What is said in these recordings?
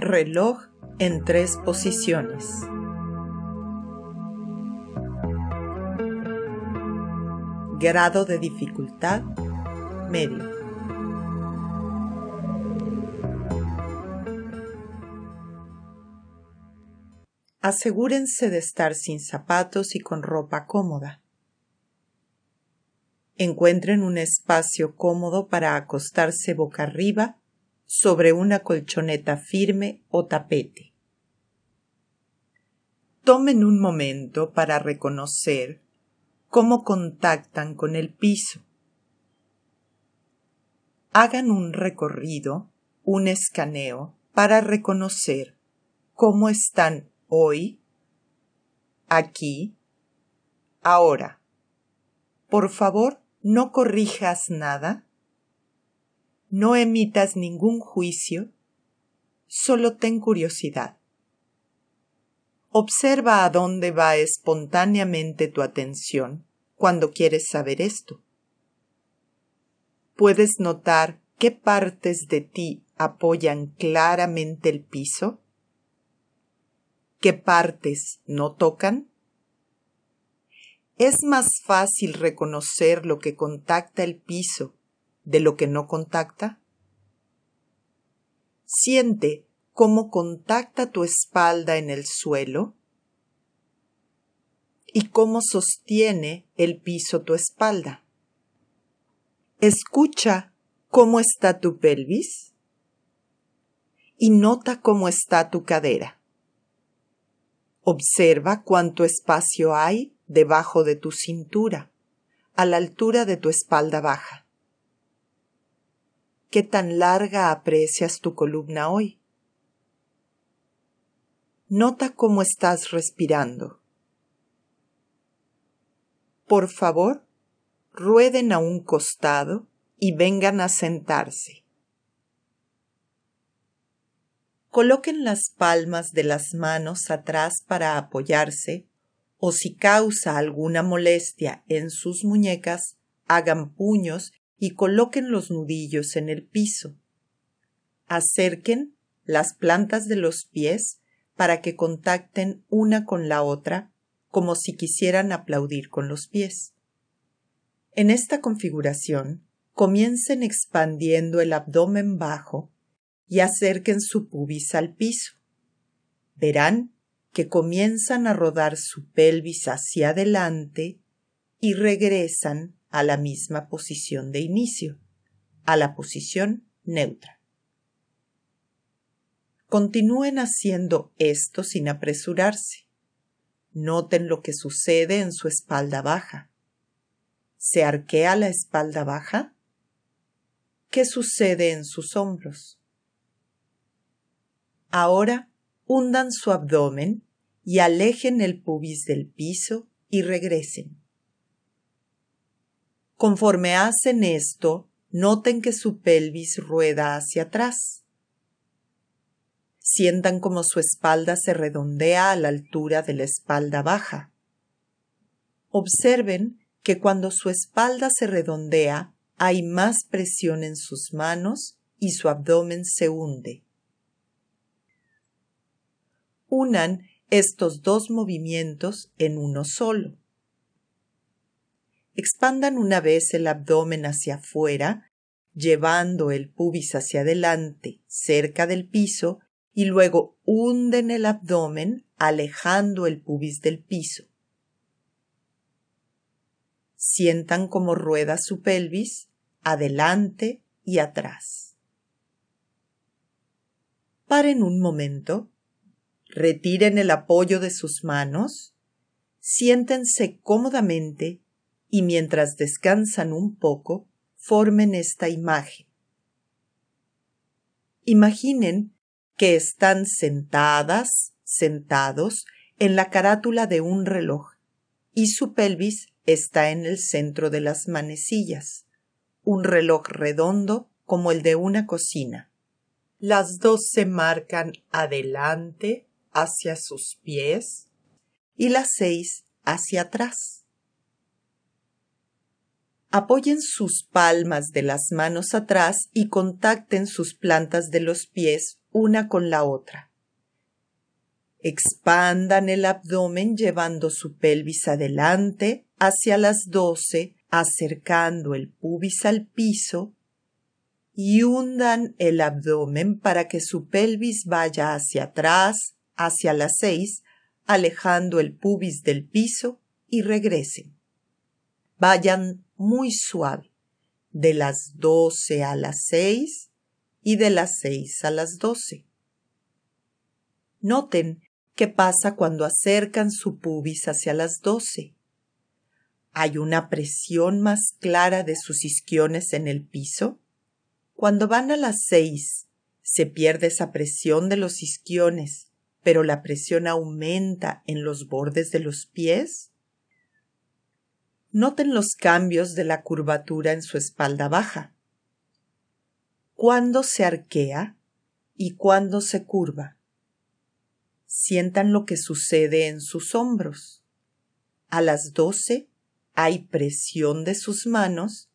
Reloj en tres posiciones. Grado de dificultad medio. Asegúrense de estar sin zapatos y con ropa cómoda. Encuentren un espacio cómodo para acostarse boca arriba sobre una colchoneta firme o tapete. Tomen un momento para reconocer cómo contactan con el piso. Hagan un recorrido, un escaneo, para reconocer cómo están hoy, aquí, ahora. Por favor, no corrijas nada, no emitas ningún juicio, solo ten curiosidad. Observa a dónde va espontáneamente tu atención cuando quieres saber esto. ¿Puedes notar qué partes de ti apoyan claramente el piso? ¿Qué partes no tocan? Es más fácil reconocer lo que contacta el piso de lo que no contacta. Siente cómo contacta tu espalda en el suelo y cómo sostiene el piso tu espalda. Escucha cómo está tu pelvis y nota cómo está tu cadera. Observa cuánto espacio hay debajo de tu cintura, a la altura de tu espalda baja. ¿Qué tan larga aprecias tu columna hoy? Nota cómo estás respirando. Por favor, rueden a un costado y vengan a sentarse. Coloquen las palmas de las manos atrás para apoyarse, o si causa alguna molestia en sus muñecas, hagan puños y coloquen los nudillos en el piso. Acerquen las plantas de los pies para que contacten una con la otra, como si quisieran aplaudir con los pies. En esta configuración, comiencen expandiendo el abdomen bajo y acerquen su pubis al piso. Verán que comienzan a rodar su pelvis hacia adelante y regresan a la misma posición de inicio, a la posición neutra. Continúen haciendo esto sin apresurarse. Noten lo que sucede en su espalda baja. ¿Se arquea la espalda baja? ¿Qué sucede en sus hombros? Ahora, hundan su abdomen y alejen el pubis del piso y regresen. Conforme hacen esto, noten que su pelvis rueda hacia atrás. Sientan como su espalda se redondea a la altura de la espalda baja. Observen que cuando su espalda se redondea, hay más presión en sus manos y su abdomen se hunde. Unan estos dos movimientos en uno solo. Expandan una vez el abdomen hacia afuera, llevando el pubis hacia adelante, cerca del piso, y luego hunden el abdomen, alejando el pubis del piso. Sientan cómo rueda su pelvis, adelante y atrás. Paren un momento. Retiren el apoyo de sus manos, siéntense cómodamente y mientras descansan un poco, formen esta imagen. Imaginen que están sentadas, sentados, en la carátula de un reloj y su pelvis está en el centro de las manecillas, un reloj redondo como el de una cocina. Las dos se marcan adelante, hacia sus pies y las 6 hacia atrás. Apoyen sus palmas de las manos atrás y contacten sus plantas de los pies una con la otra. Expandan el abdomen llevando su pelvis adelante hacia las 12, acercando el pubis al piso y hundan el abdomen para que su pelvis vaya hacia atrás, hacia las 6, alejando el pubis del piso y regresen. Vayan muy suave, de las 12 a las 6 y de las 6 a las 12. Noten qué pasa cuando acercan su pubis hacia las 12. ¿Hay una presión más clara de sus isquiones en el piso? Cuando van a las 6, se pierde esa presión de los isquiones, pero la presión aumenta en los bordes de los pies. Noten los cambios de la curvatura en su espalda baja. ¿Cuándo se arquea y cuándo se curva? Sientan lo que sucede en sus hombros. A las 12 hay presión de sus manos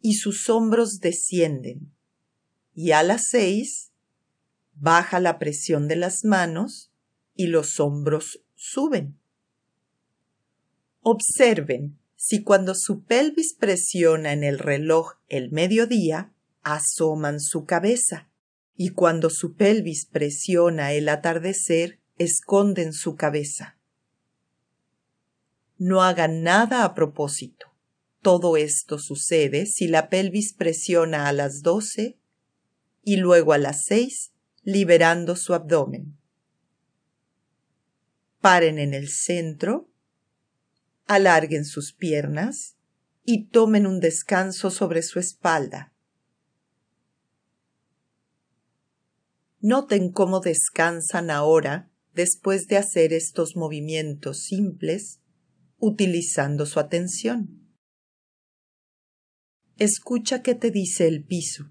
y sus hombros descienden. Y a las 6 baja la presión de las manos y los hombros suben. Observen. Si cuando su pelvis presiona en el reloj el mediodía, asoman su cabeza, y cuando su pelvis presiona el atardecer, esconden su cabeza. No hagan nada a propósito. Todo esto sucede si la pelvis presiona a las 12 y luego a las 6, liberando su abdomen. Paren en el centro. Alarguen sus piernas y tomen un descanso sobre su espalda. Noten cómo descansan ahora después de hacer estos movimientos simples, utilizando su atención. Escucha qué te dice el piso.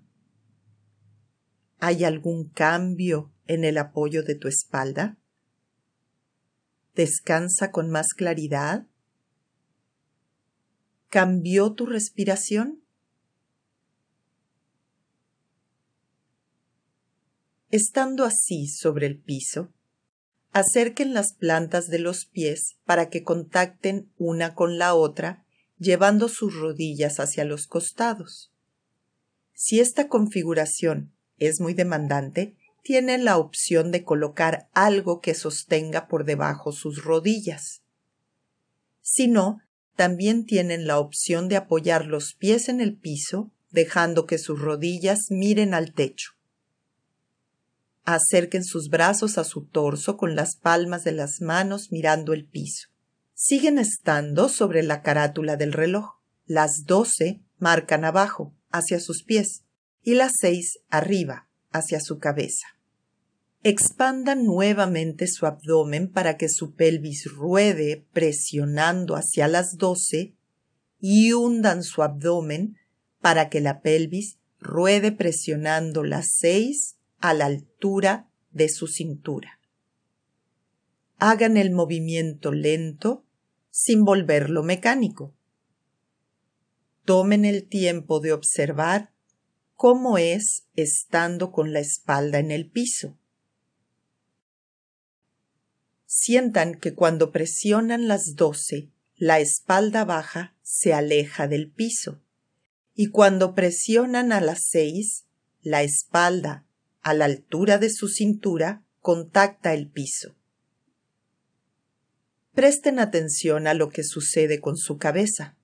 ¿Hay algún cambio en el apoyo de tu espalda? ¿Descansa con más claridad? ¿Cambió tu respiración? Estando así sobre el piso, acerquen las plantas de los pies para que contacten una con la otra, llevando sus rodillas hacia los costados. Si esta configuración es muy demandante, tienen la opción de colocar algo que sostenga por debajo sus rodillas. Si no, también tienen la opción de apoyar los pies en el piso, dejando que sus rodillas miren al techo. Acerquen sus brazos a su torso con las palmas de las manos mirando el piso. Siguen estando sobre la carátula del reloj. Las 12 marcan abajo, hacia sus pies, y las 6 arriba, hacia su cabeza. Expandan nuevamente su abdomen para que su pelvis ruede presionando hacia las 12 y hundan su abdomen para que la pelvis ruede presionando las 6 a la altura de su cintura. Hagan el movimiento lento sin volverlo mecánico. Tomen el tiempo de observar cómo es estando con la espalda en el piso. Sientan que cuando presionan las 12, la espalda baja se aleja del piso, y cuando presionan a las 6, la espalda, a la altura de su cintura, contacta el piso. Presten atención a lo que sucede con su cabeza.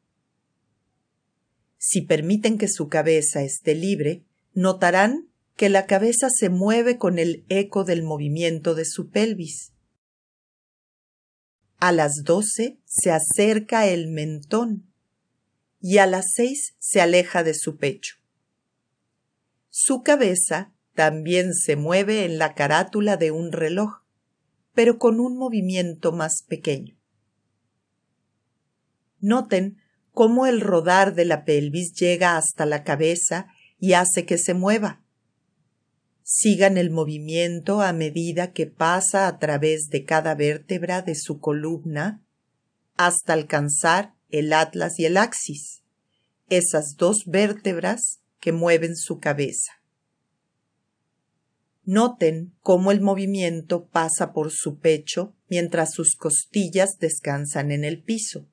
Si permiten que su cabeza esté libre, notarán que la cabeza se mueve con el eco del movimiento de su pelvis. A las 12 se acerca el mentón y a las 6 se aleja de su pecho. Su cabeza también se mueve en la carátula de un reloj, pero con un movimiento más pequeño. Noten cómo el rodar de la pelvis llega hasta la cabeza y hace que se mueva. Sigan el movimiento a medida que pasa a través de cada vértebra de su columna hasta alcanzar el atlas y el axis, esas dos vértebras que mueven su cabeza. Noten cómo el movimiento pasa por su pecho mientras sus costillas descansan en el piso.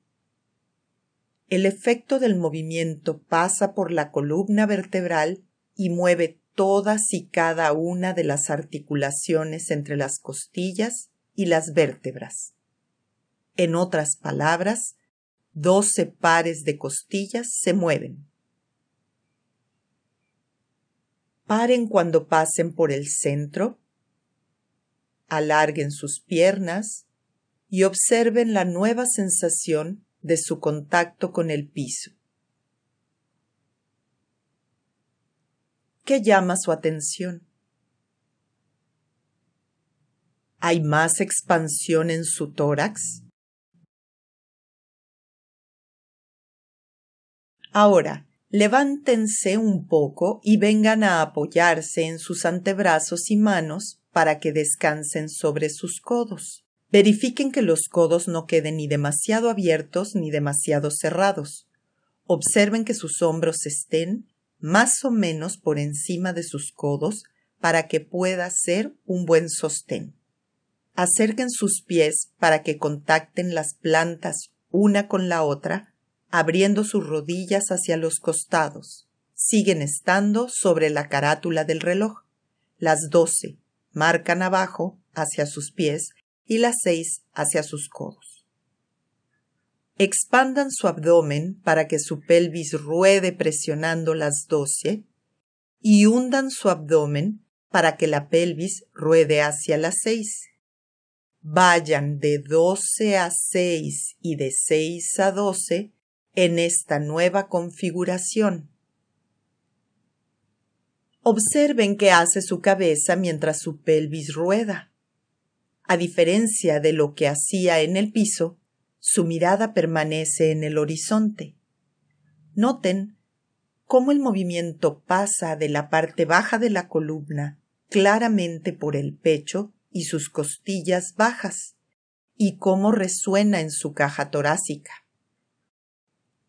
El efecto del movimiento pasa por la columna vertebral y mueve todas y cada una de las articulaciones entre las costillas y las vértebras. En otras palabras, 12 pares de costillas se mueven. Paren cuando pasen por el centro, alarguen sus piernas y observen la nueva sensación de su contacto con el piso. ¿Qué llama su atención? ¿Hay más expansión en su tórax? Ahora, levántense un poco y vengan a apoyarse en sus antebrazos y manos para que descansen sobre sus codos. Verifiquen que los codos no queden ni demasiado abiertos ni demasiado cerrados. Observen que sus hombros estén más o menos por encima de sus codos para que pueda ser un buen sostén. Acerquen sus pies para que contacten las plantas una con la otra, abriendo sus rodillas hacia los costados. Siguen estando sobre la carátula del reloj. Las 12 marcan abajo hacia sus pies y las 6 hacia sus codos. Expandan su abdomen para que su pelvis ruede presionando las 12 y hundan su abdomen para que la pelvis ruede hacia las 6. Vayan de 12 a 6 y de 6 a 12 en esta nueva configuración. Observen qué hace su cabeza mientras su pelvis rueda. A diferencia de lo que hacía en el piso, su mirada permanece en el horizonte. Noten cómo el movimiento pasa de la parte baja de la columna claramente por el pecho y sus costillas bajas, y cómo resuena en su caja torácica.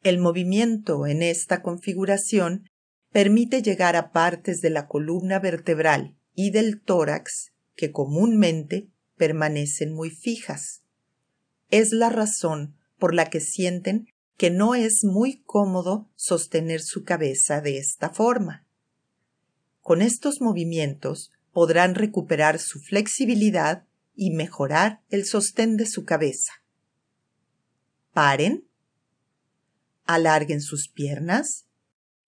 El movimiento en esta configuración permite llegar a partes de la columna vertebral y del tórax que comúnmente permanecen muy fijas. Es la razón por la que sienten que no es muy cómodo sostener su cabeza de esta forma. Con estos movimientos podrán recuperar su flexibilidad y mejorar el sostén de su cabeza. Paren, alarguen sus piernas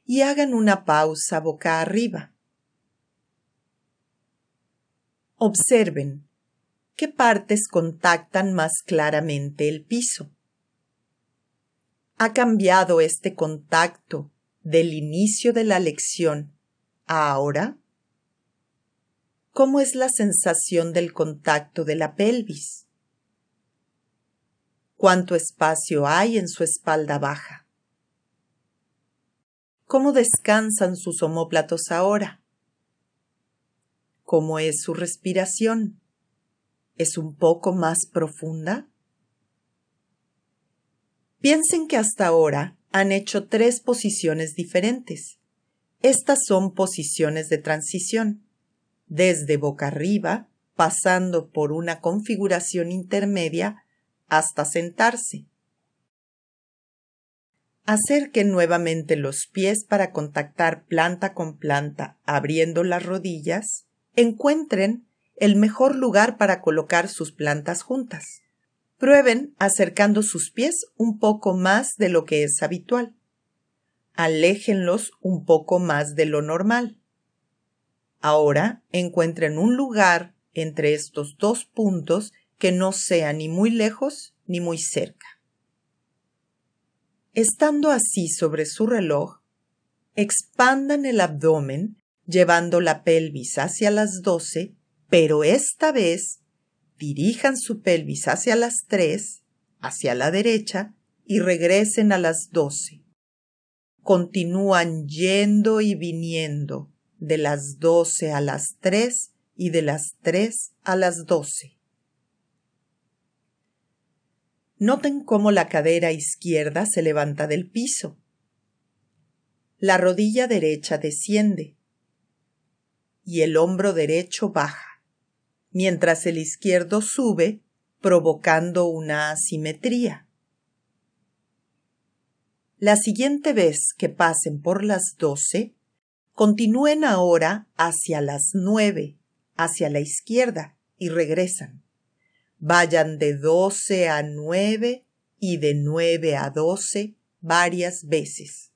y hagan una pausa boca arriba. Observen ¿qué partes contactan más claramente el piso? ¿Ha cambiado este contacto del inicio de la lección a ahora? ¿Cómo es la sensación del contacto de la pelvis? ¿Cuánto espacio hay en su espalda baja? ¿Cómo descansan sus omóplatos ahora? ¿Cómo es su respiración? ¿Es un poco más profunda? Piensen que hasta ahora han hecho 3 posiciones diferentes. Estas son posiciones de transición, desde boca arriba, pasando por una configuración intermedia hasta sentarse. Acerquen nuevamente los pies para contactar planta con planta, abriendo las rodillas. Encuentren el mejor lugar para colocar sus plantas juntas. Prueben acercando sus pies un poco más de lo que es habitual. Aléjenlos un poco más de lo normal. Ahora encuentren un lugar entre estos 2 puntos que no sea ni muy lejos ni muy cerca. Estando así sobre su reloj, expandan el abdomen llevando la pelvis hacia las 12, pero esta vez dirijan su pelvis hacia las 3, hacia la derecha, y regresen a las 12. Continúan yendo y viniendo de las 12 a las 3 y de las 3 a las 12. Noten cómo la cadera izquierda se levanta del piso. la rodilla derecha desciende y el hombro derecho baja, mientras el izquierdo sube, provocando una asimetría. La siguiente vez que pasen por las 12, continúen ahora hacia las 9, hacia la izquierda, y regresan. Vayan de 12 a 9 y de 9 a 12 varias veces.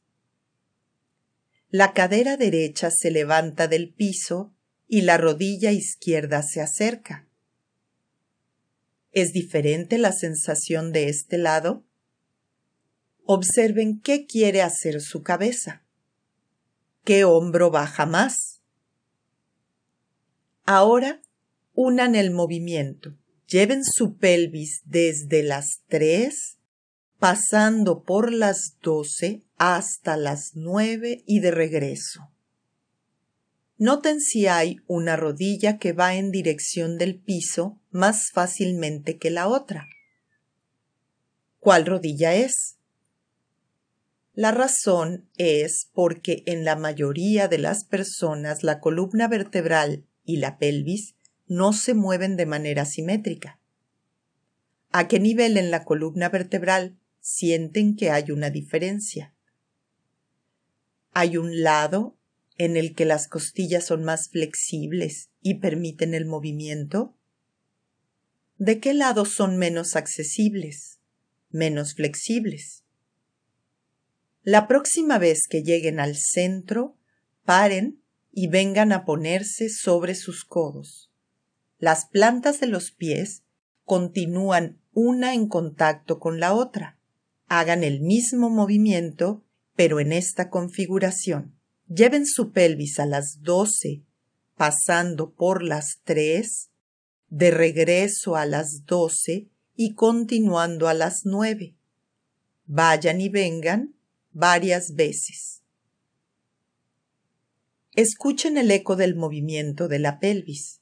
La cadera derecha se levanta del piso y la rodilla izquierda se acerca. ¿Es diferente la sensación de este lado? Observen qué quiere hacer su cabeza. ¿Qué hombro baja más? Ahora, unan el movimiento. Lleven su pelvis desde las 3, pasando por las 12 hasta las 9 y de regreso. Noten si hay una rodilla que va en dirección del piso más fácilmente que la otra. ¿Cuál rodilla es? La razón es porque en la mayoría de las personas la columna vertebral y la pelvis no se mueven de manera simétrica. ¿A qué nivel en la columna vertebral sienten que hay una diferencia? Hay un lado en el que las costillas son más flexibles y permiten el movimiento. ¿De qué lado son menos accesibles, menos flexibles? La próxima vez que lleguen al centro, paren y vengan a ponerse sobre sus codos. Las plantas de los pies continúan una en contacto con la otra. Hagan el mismo movimiento, pero en esta configuración. Lleven su pelvis a las 12, pasando por las 3, de regreso a las 12 y continuando a las 9. Vayan y vengan varias veces. Escuchen el eco del movimiento de la pelvis.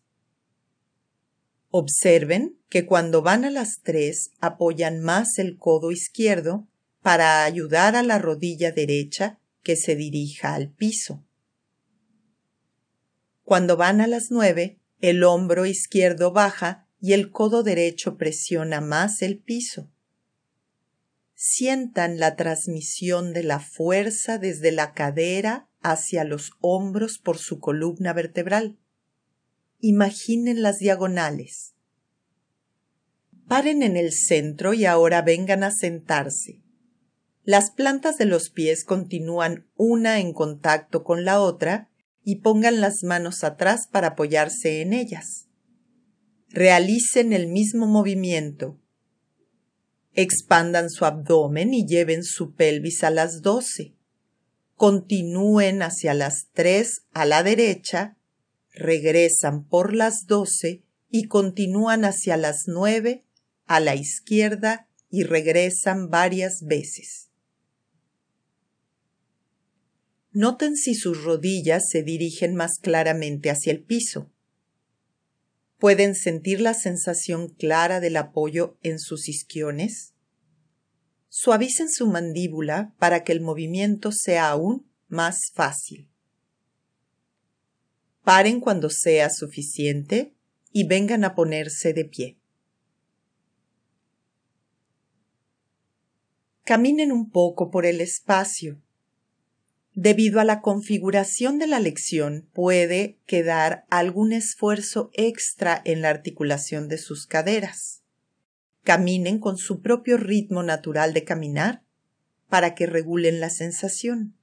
Observen que cuando van a las 3 apoyan más el codo izquierdo para ayudar a la rodilla derecha que se dirija al piso. Cuando van a las 9, el hombro izquierdo baja y el codo derecho presiona más el piso. Sientan la transmisión de la fuerza desde la cadera hacia los hombros por su columna vertebral. Imaginen las diagonales. Paren en el centro y ahora vengan a sentarse. Las plantas de los pies continúan una en contacto con la otra y pongan las manos atrás para apoyarse en ellas. Realicen el mismo movimiento. Expandan su abdomen y lleven su pelvis a las 12. Continúen hacia las 3 a la derecha, regresan por las 12 y continúan hacia las 9 a la izquierda y regresan varias veces. Noten si sus rodillas se dirigen más claramente hacia el piso. ¿Pueden sentir la sensación clara del apoyo en sus isquiones? Suavicen su mandíbula para que el movimiento sea aún más fácil. Paren cuando sea suficiente y vengan a ponerse de pie. Caminen un poco por el espacio. Debido a la configuración de la lección, puede quedar algún esfuerzo extra en la articulación de sus caderas. Caminen con su propio ritmo natural de caminar para que regulen la sensación.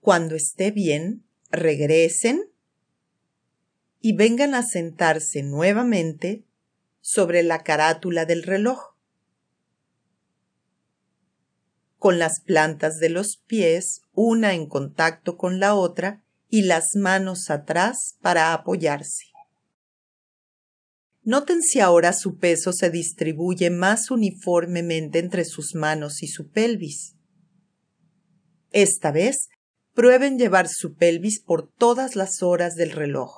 Cuando esté bien, regresen y vengan a sentarse nuevamente sobre la carátula del reloj. Con las plantas de los pies, una en contacto con la otra y las manos atrás para apoyarse. Noten si ahora su peso se distribuye más uniformemente entre sus manos y su pelvis. Esta vez, prueben llevar su pelvis por todas las horas del reloj.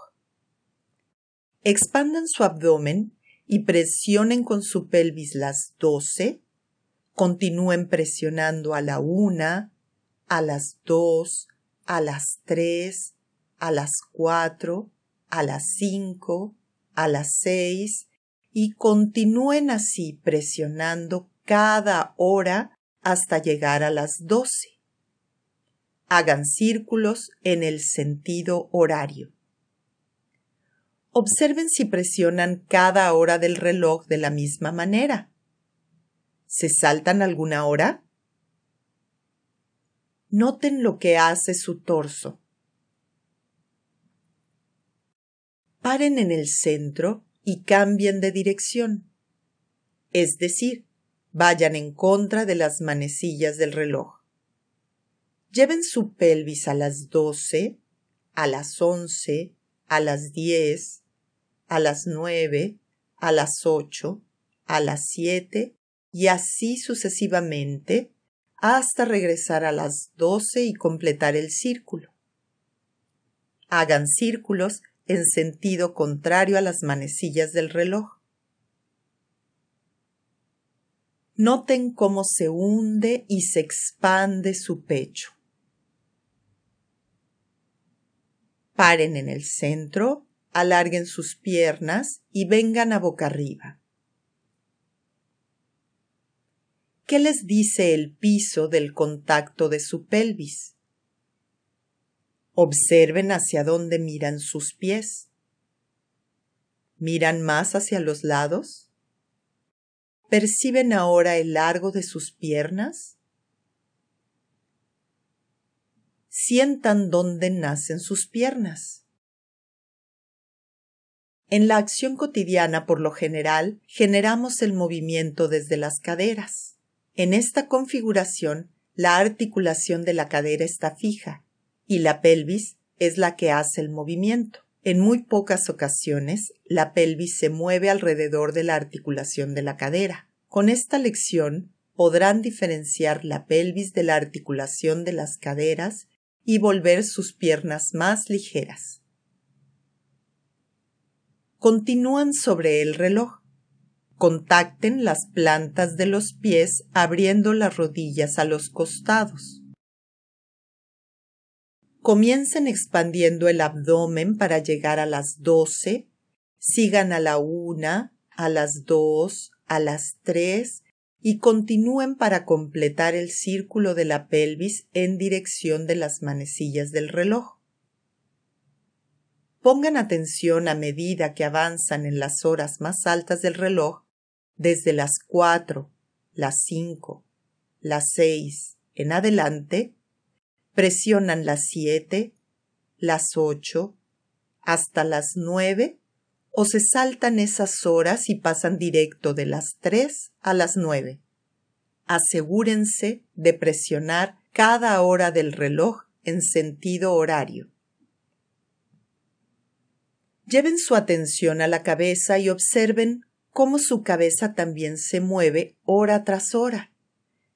Expandan su abdomen y presionen con su pelvis las 12, Continúen presionando a la 1, a las 2, a las 3, a las 4, a las 5, a las 6 y continúen así presionando cada hora hasta llegar a las 12. Hagan círculos en el sentido horario. Observen si presionan cada hora del reloj de la misma manera. ¿Se saltan alguna hora? Noten lo que hace su torso. Paren en el centro y cambien de dirección. Es decir, vayan en contra de las manecillas del reloj. Lleven su pelvis a las 12, a las 11, a las 10, a las 9, a las 8, a las 7 y así sucesivamente hasta regresar a las 12 y completar el círculo. Hagan círculos en sentido contrario a las manecillas del reloj. Noten cómo se hunde y se expande su pecho. Paren en el centro, alarguen sus piernas y vengan a boca arriba. ¿Qué les dice el piso del contacto de su pelvis? Observen hacia dónde miran sus pies. ¿Miran más hacia los lados? ¿Perciben ahora el largo de sus piernas? Sientan dónde nacen sus piernas. En la acción cotidiana, por lo general, generamos el movimiento desde las caderas. En esta configuración, la articulación de la cadera está fija y la pelvis es la que hace el movimiento. En muy pocas ocasiones, la pelvis se mueve alrededor de la articulación de la cadera. Con esta lección, podrán diferenciar la pelvis de la articulación de las caderas y volver sus piernas más ligeras. Continúan sobre el reloj. Contacten las plantas de los pies abriendo las rodillas a los costados. Comiencen expandiendo el abdomen para llegar a las 12, sigan a la 1, a las 2, a las 3 y continúen para completar el círculo de la pelvis en dirección de las manecillas del reloj. Pongan atención a medida que avanzan en las horas más altas del reloj, desde las 4, las 5, las 6 en adelante. Presionan las 7, las 8, hasta las 9 o se saltan esas horas y pasan directo de las 3 a las 9. Asegúrense de presionar cada hora del reloj en sentido horario. Lleven su atención a la cabeza y observen cómo su cabeza también se mueve hora tras hora.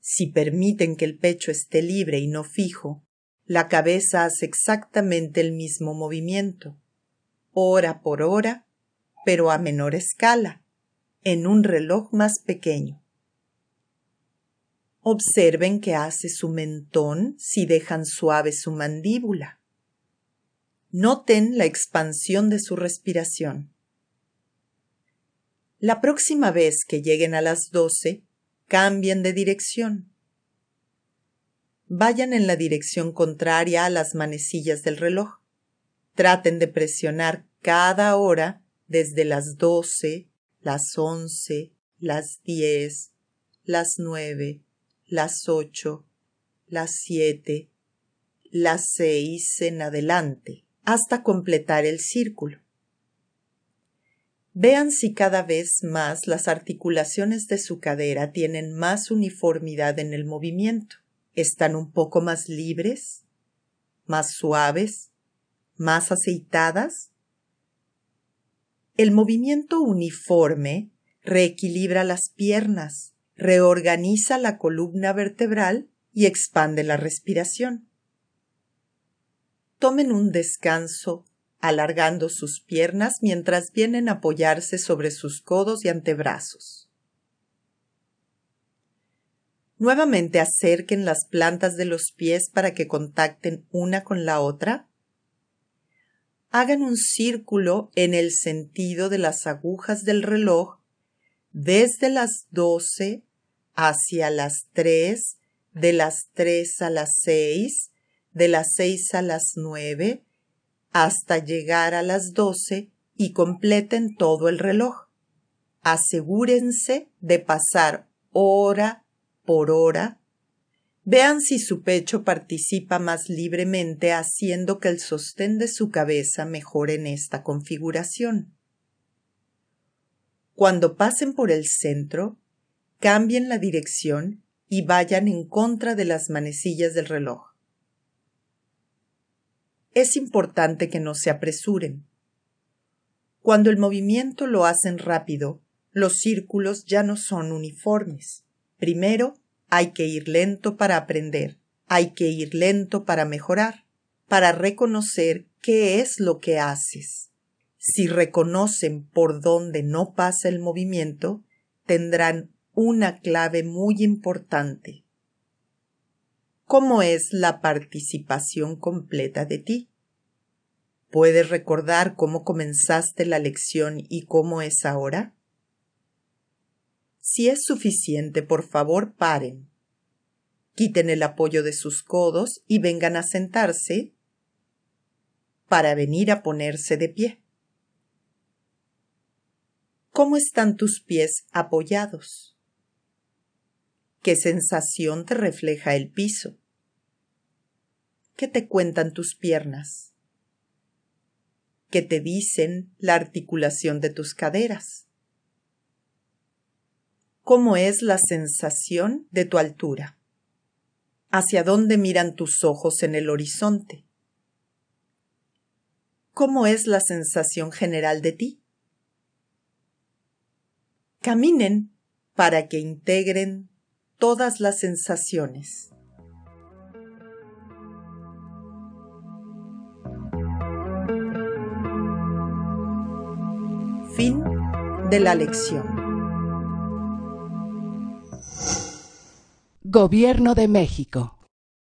Si permiten que el pecho esté libre y no fijo, la cabeza hace exactamente el mismo movimiento, hora por hora, pero a menor escala, en un reloj más pequeño. Observen qué hace su mentón si dejan suave su mandíbula. Noten la expansión de su respiración. La próxima vez que lleguen a las 12, cambien de dirección. Vayan en la dirección contraria a las manecillas del reloj. Traten de presionar cada hora desde las 12, las 11, las 10, las 9, las 8, las 7, las 6 en adelante, hasta completar el círculo. Vean si cada vez más las articulaciones de su cadera tienen más uniformidad en el movimiento. ¿Están un poco más libres, más suaves, más aceitadas? El movimiento uniforme reequilibra las piernas, reorganiza la columna vertebral y expande la respiración. Tomen un descanso alargando sus piernas mientras vienen a apoyarse sobre sus codos y antebrazos. Nuevamente acerquen las plantas de los pies para que contacten una con la otra. Hagan un círculo en el sentido de las agujas del reloj desde las 12 hacia las 3, de las 3 a las 6, de las 6 a las 9, hasta llegar a las 12 y completen todo el reloj. Asegúrense de pasar hora por hora. Vean si su pecho participa más libremente haciendo que el sostén de su cabeza mejore en esta configuración. Cuando pasen por el centro, cambien la dirección y vayan en contra de las manecillas del reloj. Es importante que no se apresuren. Cuando el movimiento lo hacen rápido, los círculos ya no son uniformes. Primero, hay que ir lento para aprender, hay que ir lento para mejorar, para reconocer qué es lo que haces. Si reconocen por dónde no pasa el movimiento, tendrán una clave muy importante. ¿Cómo es la participación completa de ti? ¿Puedes recordar cómo comenzaste la lección y cómo es ahora? Si es suficiente, por favor, paren. Quiten el apoyo de sus codos y vengan a sentarse para venir a ponerse de pie. ¿Cómo están tus pies apoyados? ¿Qué sensación te refleja el piso? ¿Qué te cuentan tus piernas? ¿Qué te dicen la articulación de tus caderas? ¿Cómo es la sensación de tu altura? ¿Hacia dónde miran tus ojos en el horizonte? ¿Cómo es la sensación general de ti? Caminen para que integren todas las sensaciones. Fin de la lección. Gobierno de México.